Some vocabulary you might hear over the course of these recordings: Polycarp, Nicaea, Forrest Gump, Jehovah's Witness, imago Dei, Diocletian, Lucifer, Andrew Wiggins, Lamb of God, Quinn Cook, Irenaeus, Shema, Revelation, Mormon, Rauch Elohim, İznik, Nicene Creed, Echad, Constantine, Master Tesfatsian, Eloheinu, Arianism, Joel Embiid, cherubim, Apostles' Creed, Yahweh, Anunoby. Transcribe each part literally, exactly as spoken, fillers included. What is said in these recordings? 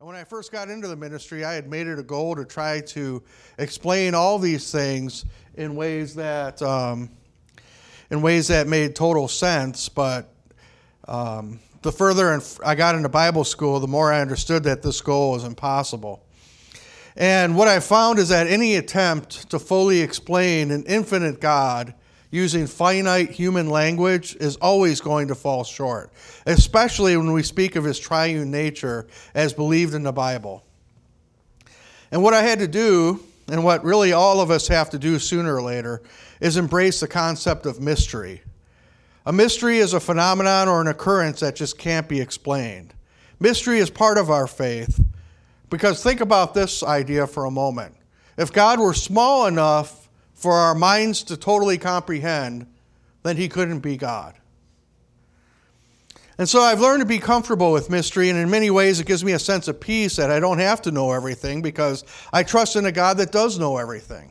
And when I first got into the ministry, I had made it a goal to try to explain all these things in ways that um, in ways that made total sense. But um, the further inf- I got into Bible school, the more I understood that this goal was impossible. And what I found is that any attempt to fully explain an infinite God using finite human language is always going to fall short, especially when we speak of his triune nature as believed in the Bible. And what I had to do, and what really all of us have to do sooner or later, is embrace the concept of mystery. A mystery is a phenomenon or an occurrence that just can't be explained. Mystery is part of our faith, because think about this idea for a moment. If God were small enough for our minds to totally comprehend, then he couldn't be God. And so I've learned to be comfortable with mystery, and in many ways it gives me a sense of peace that I don't have to know everything, because I trust in a God that does know everything.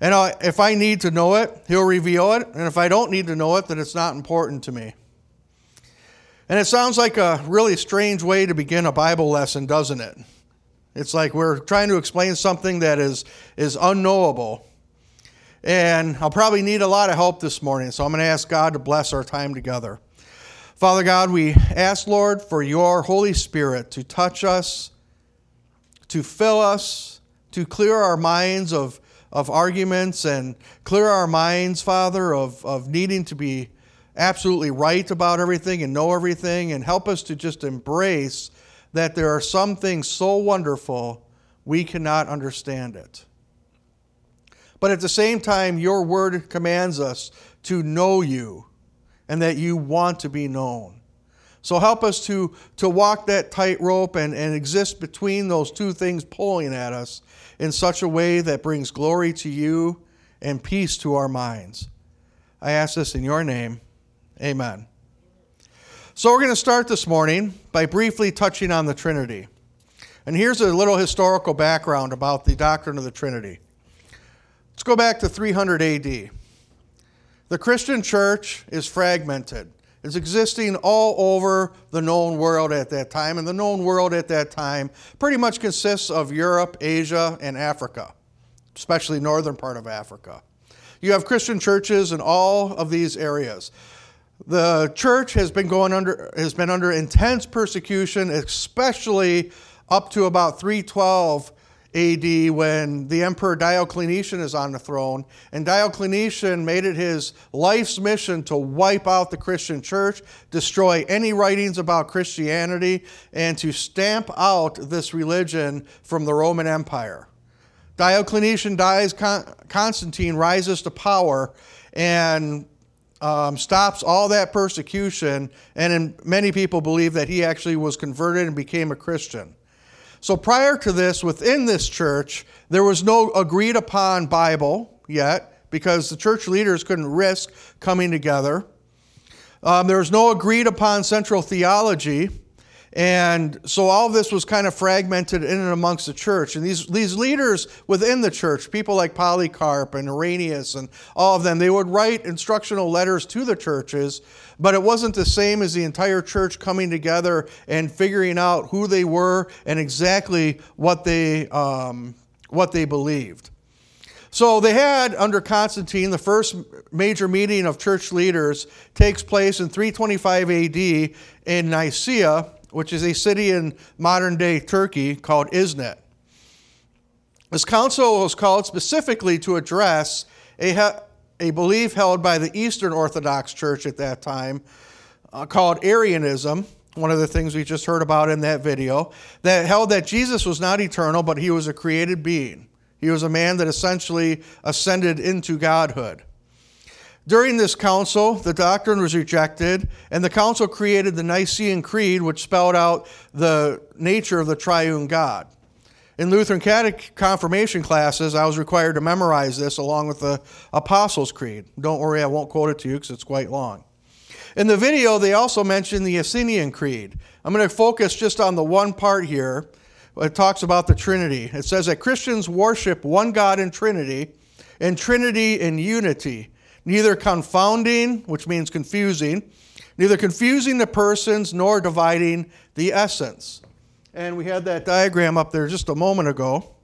And I, if I need to know it, he'll reveal it, and if I don't need to know it, then it's not important to me. And it sounds like a really strange way to begin a Bible lesson, doesn't it? It's like we're trying to explain something that is, is unknowable. And I'll probably need a lot of help this morning, so I'm going to ask God to bless our time together. Father God, we ask, Lord, for your Holy Spirit to touch us, to fill us, to clear our minds of, of arguments, and clear our minds, Father, of, of needing to be absolutely right about everything and know everything, and help us to just embrace that there are some things so wonderful we cannot understand it. But at the same time, your word commands us to know you and that you want to be known. So help us to, to walk that tightrope and, and exist between those two things pulling at us in such a way that brings glory to you and peace to our minds. I ask this in your name. Amen. So we're going to start this morning by briefly touching on the Trinity. And here's a little historical background about the doctrine of the Trinity. Let's go back to three hundred A D. The Christian church is fragmented. It's existing all over the known world at that time. And the known world at that time pretty much consists of Europe, Asia, and Africa, especially northern part of Africa. You have Christian churches in all of these areas. The church has been going under has been under intense persecution, especially up to about three twelve A D when the Emperor Diocletian is on the throne. And Diocletian made it his life's mission to wipe out the Christian church, destroy any writings about Christianity, and to stamp out this religion from the Roman Empire. Diocletian dies, Con- Constantine rises to power, and Um, stops all that persecution, and in, many people believe that he actually was converted and became a Christian. So prior to this, within this church, there was no agreed upon Bible yet, because the church leaders couldn't risk coming together. Um, there was no agreed upon central theology, and so all of this was kind of fragmented in and amongst the church. And these, these leaders within the church, people like Polycarp and Irenaeus and all of them, they would write instructional letters to the churches, but it wasn't the same as the entire church coming together and figuring out who they were and exactly what they, um, what they believed. So they had, under Constantine, the first major meeting of church leaders takes place in three twenty-five A D in Nicaea, which is a city in modern-day Turkey called İznik. This council was called specifically to address a, a belief held by the Eastern Orthodox Church at that time uh, called Arianism, one of the things we just heard about in that video, that held that Jesus was not eternal, but he was a created being. He was a man that essentially ascended into godhood. During this council, the doctrine was rejected, and the council created the Nicene Creed, which spelled out the nature of the triune God. In Lutheran confirmation classes, I was required to memorize this along with the Apostles' Creed. Don't worry, I won't quote it to you because it's quite long. In the video, they also mentioned the Nicene Creed. I'm going to focus just on the one part here. It talks about the Trinity. It says that Christians worship one God in Trinity, and Trinity in unity, neither confounding, which means confusing, neither confusing the persons nor dividing the essence. And we had that diagram up there just a moment ago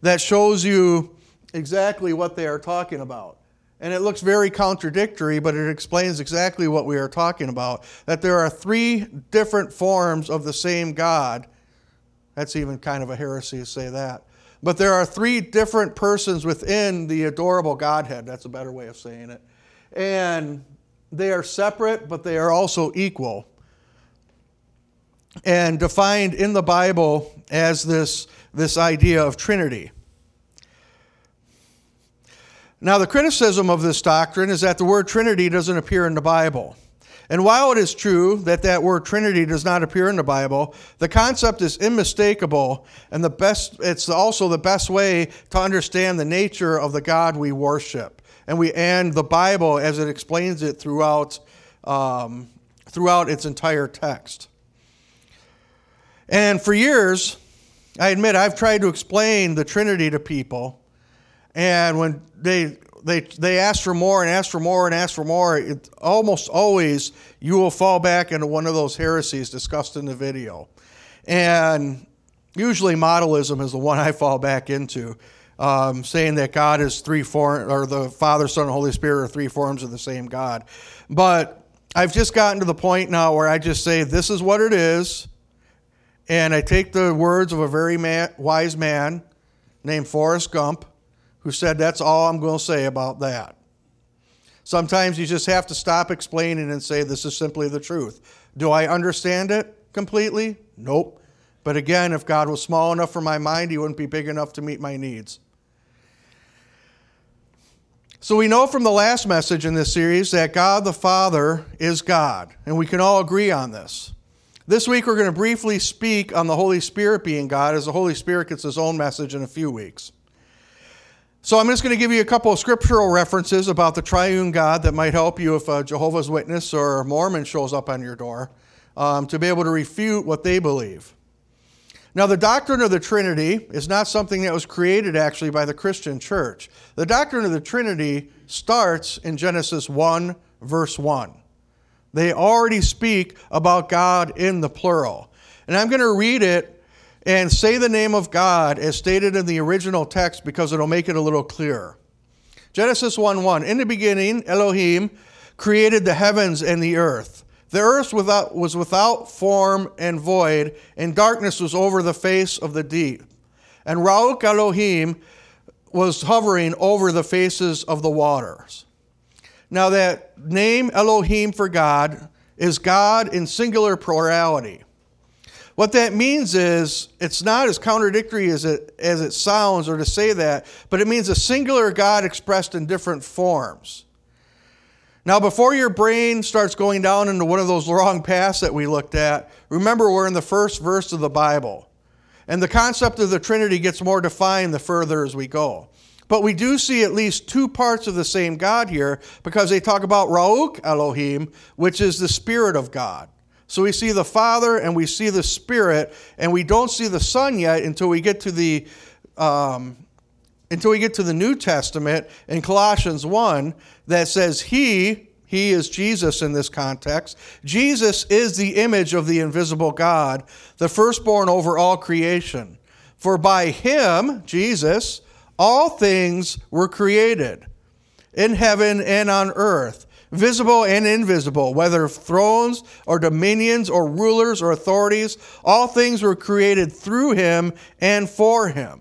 that shows you exactly what they are talking about. And it looks very contradictory, but it explains exactly what we are talking about, that there are three different forms of the same God. That's even kind of a heresy to say that. But there are three different persons within the adorable Godhead. That's a better way of saying it. And they are separate, but they are also equal. And defined in the Bible as this, this idea of Trinity. Now, the criticism of this doctrine is that the word Trinity doesn't appear in the Bible. And while it is true that that word Trinity does not appear in the Bible, the concept is unmistakable, and the best, it's also the best way to understand the nature of the God we worship. And we and the Bible as it explains it throughout, um, throughout its entire text. And for years, I admit, I've tried to explain the Trinity to people, and when they they they ask for more and ask for more and ask for more, it almost always you will fall back into one of those heresies discussed in the video. And usually modelism is the one I fall back into, um, saying that God is three forms, or the Father, Son, and Holy Spirit are three forms of the same God. But I've just gotten to the point now where I just say, this is what it is, and I take the words of a very man, wise man named Forrest Gump, who said, that's all I'm going to say about that. Sometimes you just have to stop explaining and say, this is simply the truth. Do I understand it completely? Nope. But again, if God was small enough for my mind, he wouldn't be big enough to meet my needs. So we know from the last message in this series that God the Father is God, and we can all agree on this. This week we're going to briefly speak on the Holy Spirit being God, as the Holy Spirit gets his own message in a few weeks. So I'm just going to give you a couple of scriptural references about the triune God that might help you if a Jehovah's Witness or a Mormon shows up on your door, um, to be able to refute what they believe. Now, the doctrine of the Trinity is not something that was created actually by the Christian church. The doctrine of the Trinity starts in Genesis one, verse one. They already speak about God in the plural. And I'm going to read it and say the name of God as stated in the original text because it'll make it a little clearer. Genesis one one, in the beginning, Elohim created the heavens and the earth. The earth without, was without form and void, and darkness was over the face of the deep. And Rauch Elohim was hovering over the faces of the waters. Now that name Elohim for God is God in singular plurality. What that means is, it's not as contradictory as it, as it sounds, or to say that, but it means a singular God expressed in different forms. Now, before your brain starts going down into one of those wrong paths that we looked at, remember we're in the first verse of the Bible. And the concept of the Trinity gets more defined the further as we go. But we do see at least two parts of the same God here, because they talk about Rauch Elohim, which is the Spirit of God. So we see the Father and we see the Spirit, and we don't see the Son yet until we get to the um, until we get to the New Testament in Colossians one that says he, he is Jesus in this context. Jesus is the image of the invisible God, the firstborn over all creation. For by him, Jesus, all things were created in heaven and on earth, visible and invisible, whether thrones or dominions or rulers or authorities, all things were created through him and for him.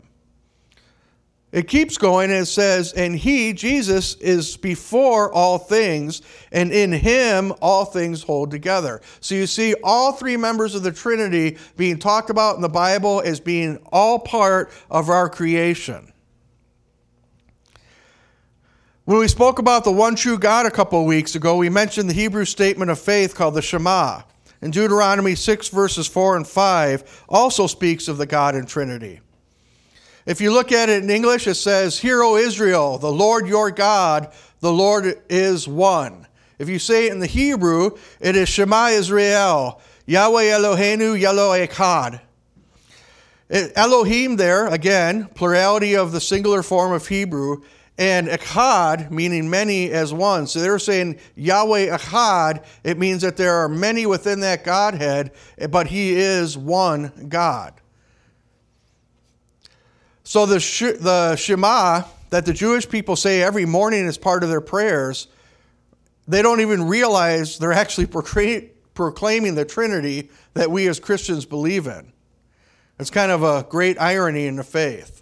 It keeps going and it says, and he, Jesus, is before all things, and in him all things hold together. So you see all three members of the Trinity being talked about in the Bible as being all part of our creation. When we spoke about the one true God a couple of weeks ago, we mentioned the Hebrew statement of faith called the Shema. And Deuteronomy six, verses four and five also speaks of the God in Trinity. If you look at it in English, it says, Hear, O Israel, the Lord your God, the Lord is one. If you say it in the Hebrew, it is Shema Israel, Yahweh Eloheinu, Yahweh Echad. Elohim there, again, plurality of the singular form of Hebrew, and Echad, meaning many as one. So they're saying Yahweh Echad, it means that there are many within that Godhead, but he is one God. So the, sh- the Shema that the Jewish people say every morning as part of their prayers, they don't even realize they're actually procre- proclaiming the Trinity that we as Christians believe in. It's kind of a great irony in the faith.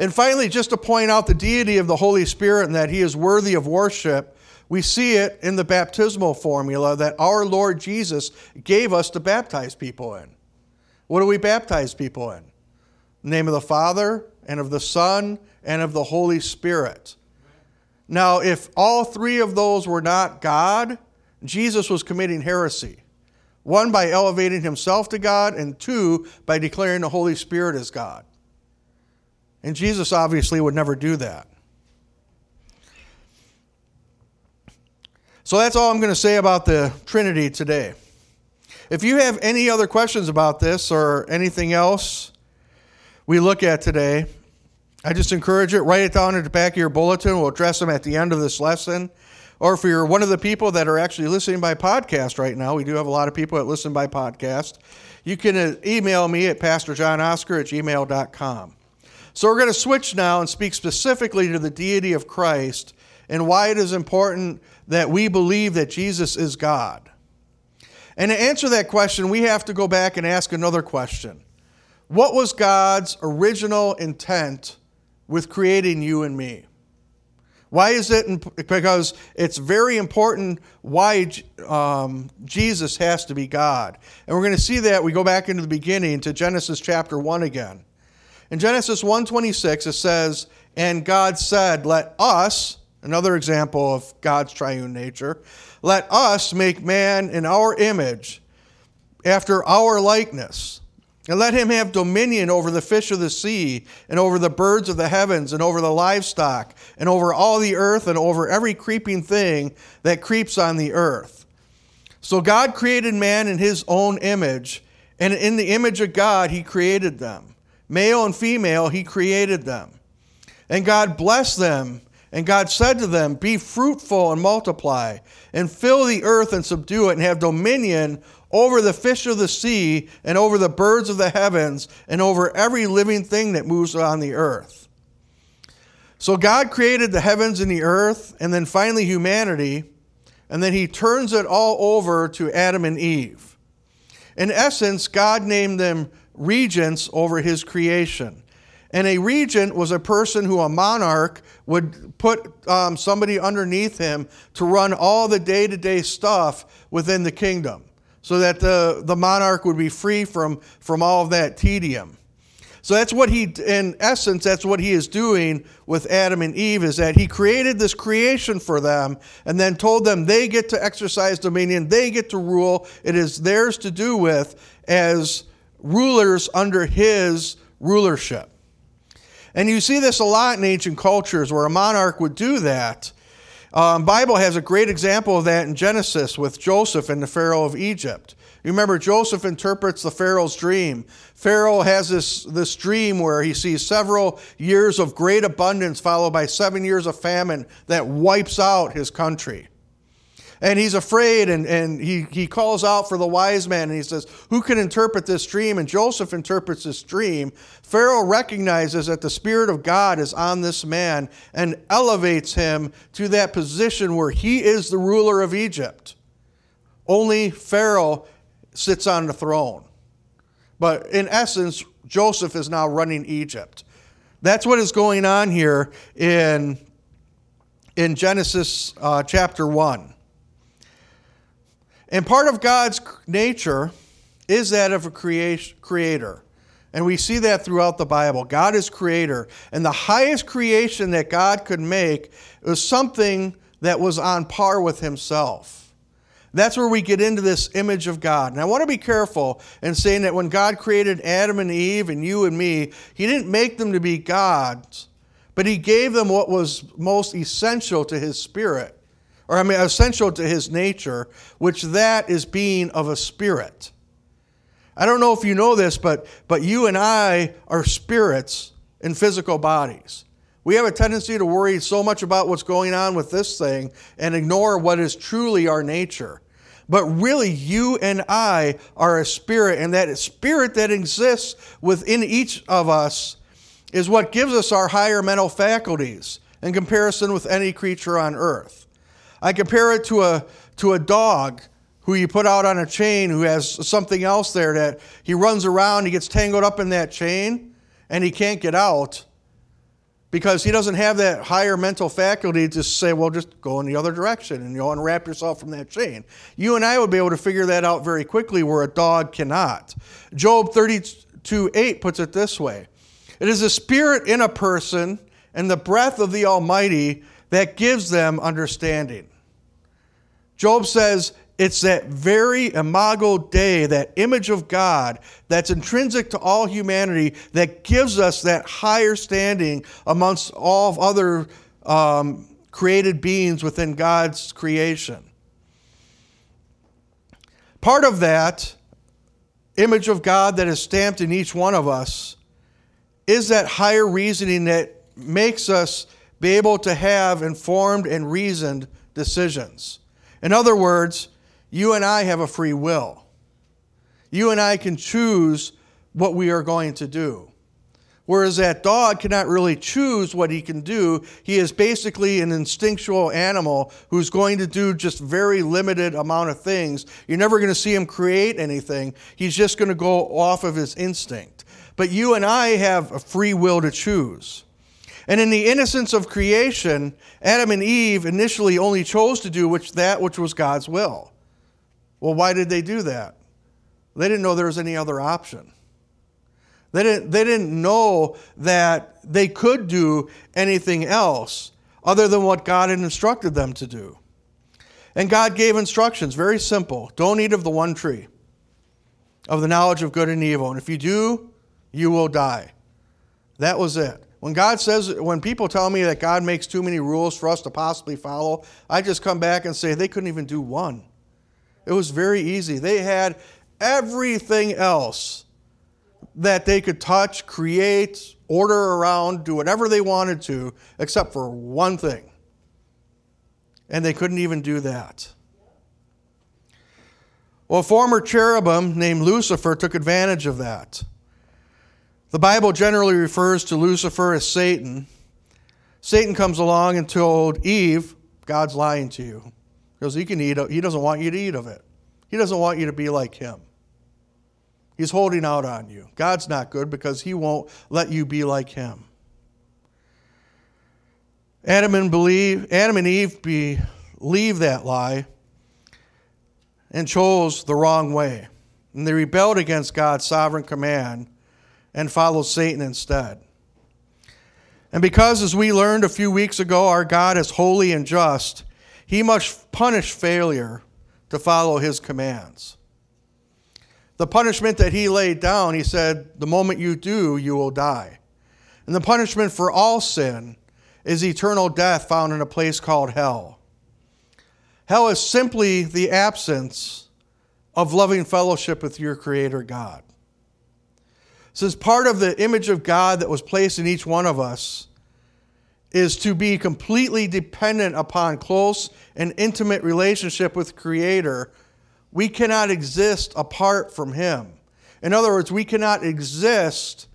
And finally, just to point out the deity of the Holy Spirit and that he is worthy of worship, we see it in the baptismal formula that our Lord Jesus gave us to baptize people in. What do we baptize people in? In the name of the Father, and of the Son, and of the Holy Spirit. Now, if all three of those were not God, Jesus was committing heresy. One, by elevating himself to God, and two, by declaring the Holy Spirit as God. And Jesus obviously would never do that. So that's all I'm going to say about the Trinity today. If you have any other questions about this or anything else we look at today, I just encourage it. Write it down at the back of your bulletin. We'll address them at the end of this lesson. Or if you're one of the people that are actually listening by podcast right now, we do have a lot of people that listen by podcast, you can email me at pastor john oscar at gmail dot com. So we're going to switch now and speak specifically to the deity of Christ and why it is important that we believe that Jesus is God. And to answer that question, we have to go back and ask another question. What was God's original intent with creating you and me? Why is it? Because it's very important why um, Jesus has to be God. And we're going to see that. We go back into the beginning to Genesis chapter one again. In Genesis one twenty-six, it says, "And God said, let us," another example of God's triune nature, "let us make man in our image, after our likeness. And let him have dominion over the fish of the sea, and over the birds of the heavens, and over the livestock, and over all the earth, and over every creeping thing that creeps on the earth." So God created man in his own image, and in the image of God he created them. Male and female he created them. And God blessed them, and God said to them, "Be fruitful and multiply, and fill the earth and subdue it, and have dominion over the fish of the sea, and over the birds of the heavens, and over every living thing that moves on the earth." So God created the heavens and the earth, and then finally humanity, and then he turns it all over to Adam and Eve. In essence, God named them regents over his creation. And a regent was a person who a monarch would put um, somebody underneath him to run all the day-to-day stuff within the kingdom, so that the, the monarch would be free from, from all of that tedium. So that's what he, in essence, that's what he is doing with Adam and Eve, is that he created this creation for them and then told them they get to exercise dominion, they get to rule. It is theirs to do with as rulers under his rulership. And you see this a lot in ancient cultures where a monarch would do that. Um, Bible has a great example of that in Genesis with Joseph and the Pharaoh of Egypt. You remember Joseph interprets the Pharaoh's dream. Pharaoh has this, this dream where he sees several years of great abundance followed by seven years of famine that wipes out his country. And he's afraid, and, and he, he calls out for the wise man, and he says, "Who can interpret this dream?" And Joseph interprets this dream. Pharaoh recognizes that the Spirit of God is on this man and elevates him to that position where he is the ruler of Egypt. Only Pharaoh sits on the throne. But in essence, Joseph is now running Egypt. That's what is going on here in, in Genesis uh, chapter one. And part of God's nature is that of a creator. And we see that throughout the Bible. God is creator. And the highest creation that God could make was something that was on par with himself. That's where we get into this image of God. And I want to be careful in saying that when God created Adam and Eve and you and me, he didn't make them to be gods, but he gave them what was most essential to his spirit. Or I mean, essential to his nature, which that is being of a spirit. I don't know if you know this, but, but you and I are spirits in physical bodies. We have a tendency to worry so much about what's going on with this thing and ignore what is truly our nature. But really, you and I are a spirit, and that spirit that exists within each of us is what gives us our higher mental faculties in comparison with any creature on earth. I compare it to a to a dog who you put out on a chain, who has something else there that he runs around, he gets tangled up in that chain, and he can't get out because he doesn't have that higher mental faculty to say, well, just go in the other direction and you'll unwrap yourself from that chain. You and I would be able to figure that out very quickly where a dog cannot. Job thirty-two eight puts it this way. It is the spirit in a person and the breath of the Almighty that gives them understanding. Job says, it's that very imago Dei, that image of God that's intrinsic to all humanity that gives us that higher standing amongst all other um, created beings within God's creation. Part of that image of God that is stamped in each one of us is that higher reasoning that makes us be able to have informed and reasoned decisions. In other words, you and I have a free will. You and I can choose what we are going to do. Whereas that dog cannot really choose what he can do. He is basically an instinctual animal who's going to do just very limited amount of things. You're never going to see him create anything. He's just going to go off of his instinct. But you and I have a free will to choose. And in the innocence of creation, Adam and Eve initially only chose to do which that which was God's will. Well, why did they do that? They didn't know there was any other option. They didn't, they didn't know that they could do anything else other than what God had instructed them to do. And God gave instructions, very simple. Don't eat of the one tree, of the knowledge of good and evil. And if you do, you will die. That was it. When God says, when people tell me that God makes too many rules for us to possibly follow, I just come back and say they couldn't even do one. It was very easy. They had everything else that they could touch, create, order around, do whatever they wanted to, except for one thing. And they couldn't even do that. Well, a former cherubim named Lucifer took advantage of that. The Bible generally refers to Lucifer as Satan. Satan comes along and told Eve, God's lying to you. Because he can eat, he doesn't want you to eat of it. He doesn't want you to be like him. He's holding out on you. God's not good because he won't let you be like him. Adam and believe, Adam and Eve believed that lie and chose the wrong way. And they rebelled against God's sovereign command and followed Satan instead. And because, as we learned a few weeks ago, our God is holy and just, he must punish failure to follow his commands. The punishment that he laid down, he said, the moment you do, you will die. And the punishment for all sin is eternal death found in a place called hell. Hell is simply the absence of loving fellowship with your Creator God. Since part of the image of God that was placed in each one of us is to be completely dependent upon close and intimate relationship with Creator, we cannot exist apart from him. In other words, we cannot exist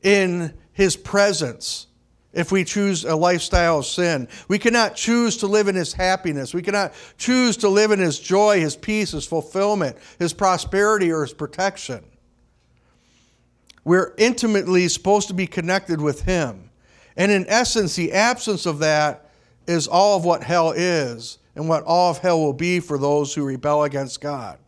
in his presence if we choose a lifestyle of sin. We cannot choose to live in his happiness. We cannot choose to live in his joy, his peace, his fulfillment, his prosperity, or his protection. We're intimately supposed to be connected with him. And in essence, the absence of that is all of what hell is and what all of hell will be for those who rebel against God.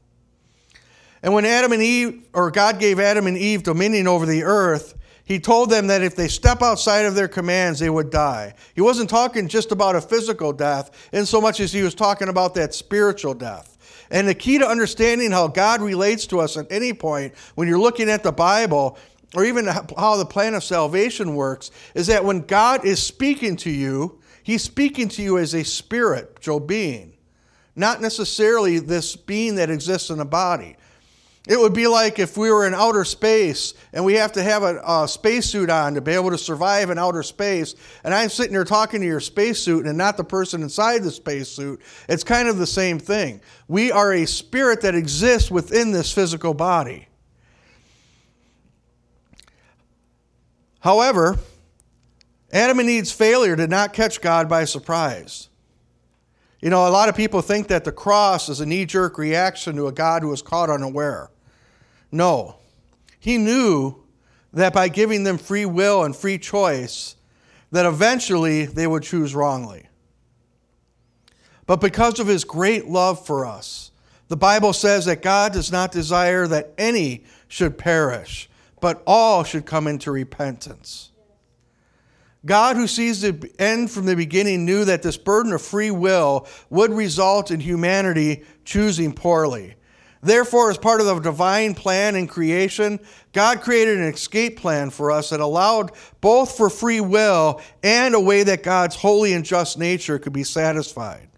And when Adam and Eve, or God gave Adam and Eve dominion over the earth, he told them that if they step outside of their commands, they would die. He wasn't talking just about a physical death in so much as he was talking about that spiritual death. And the key to understanding how God relates to us at any point when you're looking at the Bible, or even how the plan of salvation works, is that when God is speaking to you, he's speaking to you as a spiritual being, not necessarily this being that exists in a body. It would be like if we were in outer space and we have to have a, a spacesuit on to be able to survive in outer space, and I'm sitting there talking to your spacesuit and not the person inside the spacesuit. It's kind of the same thing. We are a spirit that exists within this physical body. However, Adam and Eve's failure did not catch God by surprise. You know, a lot of people think that the cross is a knee-jerk reaction to a God who was caught unaware. No. He knew that by giving them free will and free choice, that eventually they would choose wrongly. But because of his great love for us, the Bible says that God does not desire that any should perish, but all should come into repentance. God, who sees the end from the beginning, knew that this burden of free will would result in humanity choosing poorly. Therefore, as part of the divine plan in creation, God created an escape plan for us that allowed both for free will and a way that God's holy and just nature could be satisfied.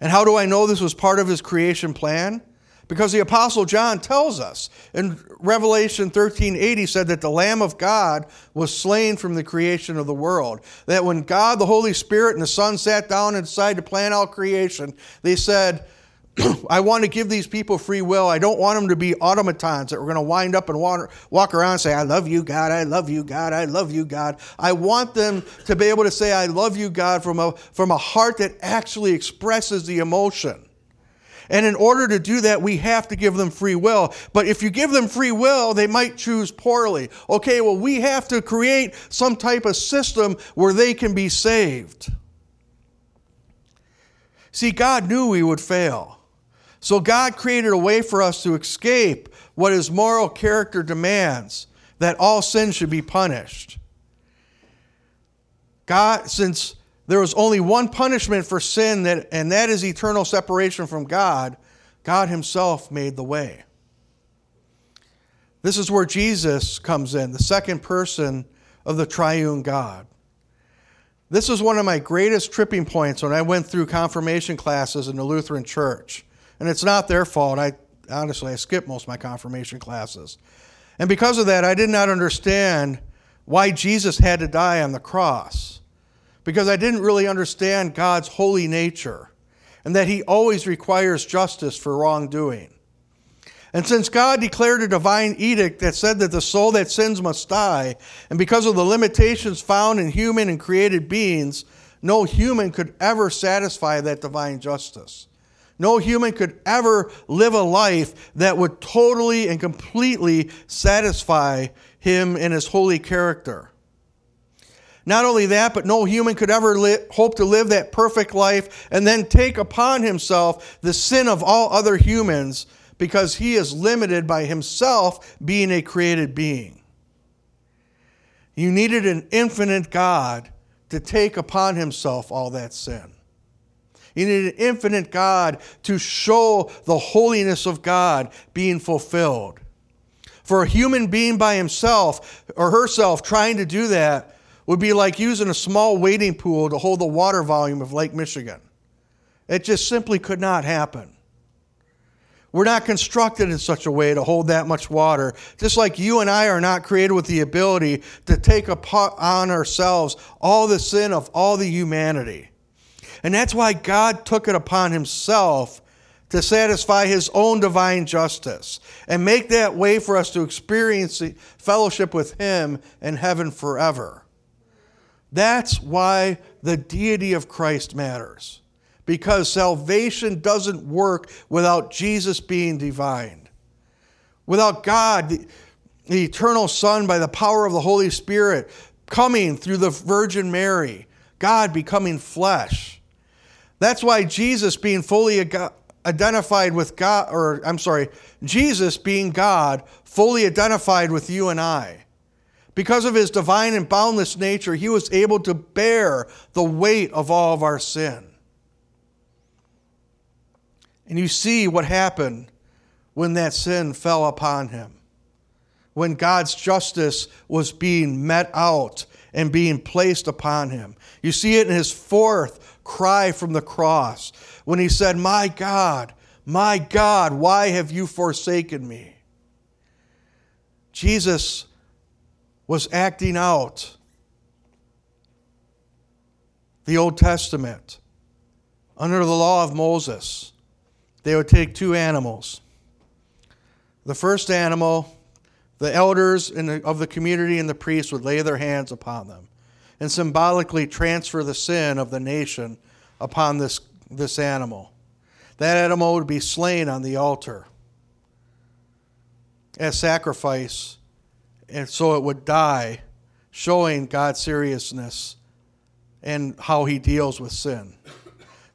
And how do I know this was part of his creation plan? Because the Apostle John tells us in Revelation thirteen eight, he said that the Lamb of God was slain from the creation of the world. That when God, the Holy Spirit, and the Son sat down and decided to plan out creation, they said, I want to give these people free will. I don't want them to be automatons that we're going to wind up and walk around and say, I love you, God, I love you, God, I love you, God. I want them to be able to say, I love you, God, from a, from a heart that actually expresses the emotion. And in order to do that, we have to give them free will. But if you give them free will, they might choose poorly. Okay, well, we have to create some type of system where they can be saved. See, God knew we would fail. So God created a way for us to escape what his moral character demands, that all sin should be punished. God, since there was only one punishment for sin, that, and that is eternal separation from God, God himself made the way. This is where Jesus comes in, the second person of the triune God. This is one of my greatest tripping points when I went through confirmation classes in the Lutheran Church. And it's not their fault. I honestly, I skipped most of my confirmation classes. And because of that, I did not understand why Jesus had to die on the cross. Because I didn't really understand God's holy nature and that he always requires justice for wrongdoing. And since God declared a divine edict that said that the soul that sins must die, and because of the limitations found in human and created beings, no human could ever satisfy that divine justice. No human could ever live a life that would totally and completely satisfy him in his holy character. Not only that, but no human could ever li- hope to live that perfect life and then take upon himself the sin of all other humans, because he is limited by himself being a created being. You needed an infinite God to take upon himself all that sin. You needed an infinite God to show the holiness of God being fulfilled. For a human being by himself or herself trying to do that would be like using a small wading pool to hold the water volume of Lake Michigan. It just simply could not happen. We're not constructed in such a way to hold that much water, just like you and I are not created with the ability to take upon ourselves all the sin of all the humanity. And that's why God took it upon himself to satisfy his own divine justice and make that way for us to experience fellowship with him in heaven forever. That's why the deity of Christ matters, because salvation doesn't work without Jesus being divine. Without God, the, the eternal Son, by the power of the Holy Spirit, coming through the Virgin Mary, God becoming flesh. That's why Jesus being fully ag- identified with God, or I'm sorry, Jesus being God, fully identified with you and I. Because of his divine and boundless nature, he was able to bear the weight of all of our sin. And you see what happened when that sin fell upon him, when God's justice was being met out and being placed upon him. You see it in his fourth cry from the cross, when he said, "My God, My God, why have you forsaken me? Jesus was acting out the Old Testament. Under the law of Moses, they would take two animals. The first animal, the elders in the, of the community and the priests would lay their hands upon them and symbolically transfer the sin of the nation upon this, this animal. That animal would be slain on the altar as sacrifice, and so it would die, showing God's seriousness and how he deals with sin.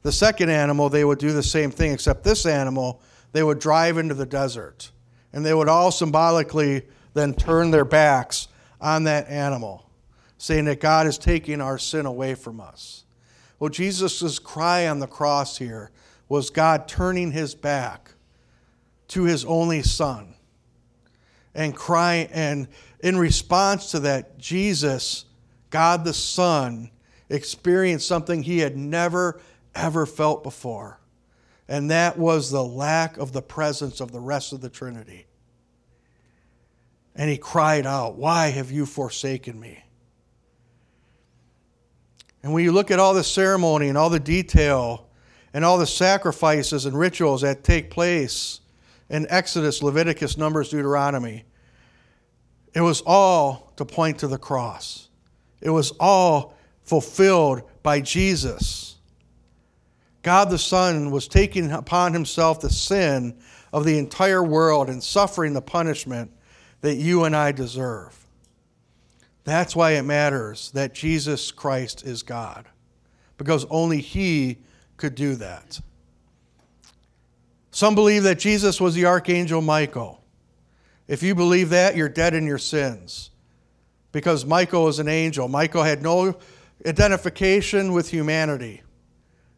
The second animal, they would do the same thing, except this animal, they would drive into the desert. And they would all symbolically then turn their backs on that animal, saying that God is taking our sin away from us. Well, Jesus' cry on the cross here was God turning his back to his only son. And cry, and in response to that, Jesus, God the Son, experienced something he had never ever felt before. And that was the lack of the presence of the rest of the Trinity. And he cried out, why have you forsaken me? And when you look at all the ceremony and all the detail and all the sacrifices and rituals that take place in Exodus, Leviticus, Numbers, Deuteronomy, it was all to point to the cross. It was all fulfilled by Jesus. God the Son was taking upon himself the sin of the entire world and suffering the punishment that you and I deserve. That's why it matters that Jesus Christ is God, because only he could do that. Some believe that Jesus was the archangel Michael. If you believe that, you're dead in your sins, because Michael is an angel. Michael had no identification with humanity.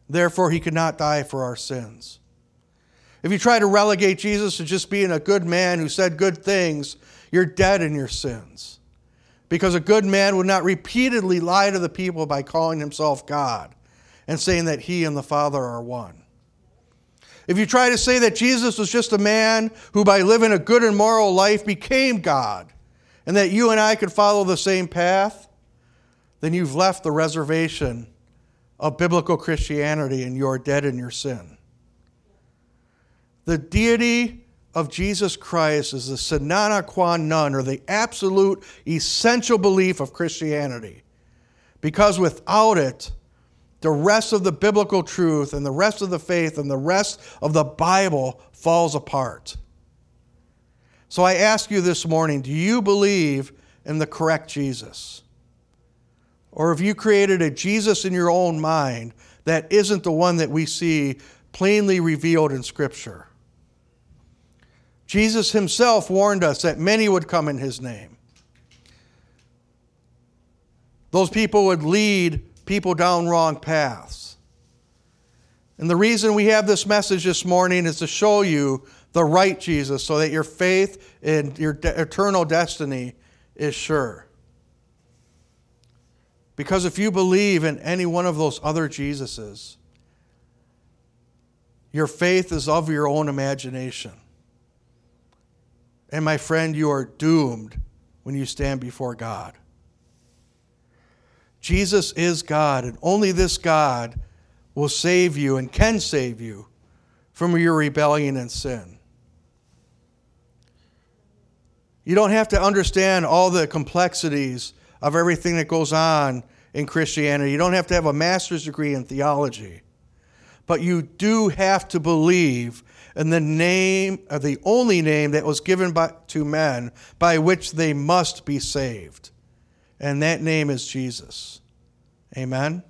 Therefore, he could not die for our sins. If you try to relegate Jesus to just being a good man who said good things, you're dead in your sins. Because a good man would not repeatedly lie to the people by calling himself God and saying that he and the Father are one. If you try to say that Jesus was just a man who by living a good and moral life became God, and that you and I could follow the same path, then you've left the reservation of biblical Christianity, and you're dead in your sin. The deity of Jesus Christ is the sine qua non, or the absolute essential belief of Christianity, because without it, the rest of the biblical truth and the rest of the faith and the rest of the Bible falls apart. So I ask you this morning, do you believe in the correct Jesus? Or have you created a Jesus in your own mind that isn't the one that we see plainly revealed in Scripture? Jesus himself warned us that many would come in his name. Those people would lead people down wrong paths. And the reason we have this message this morning is to show you the right Jesus so that your faith and your eternal destiny is sure. Because if you believe in any one of those other Jesuses, your faith is of your own imagination. And my friend, you are doomed when you stand before God. Jesus is God, and only this God will save you and can save you from your rebellion and sin. You don't have to understand all the complexities of everything that goes on in Christianity. You don't have to have a master's degree in theology, but you do have to believe in the name, or the only name that was given by, to men by which they must be saved, and that name is Jesus. Amen?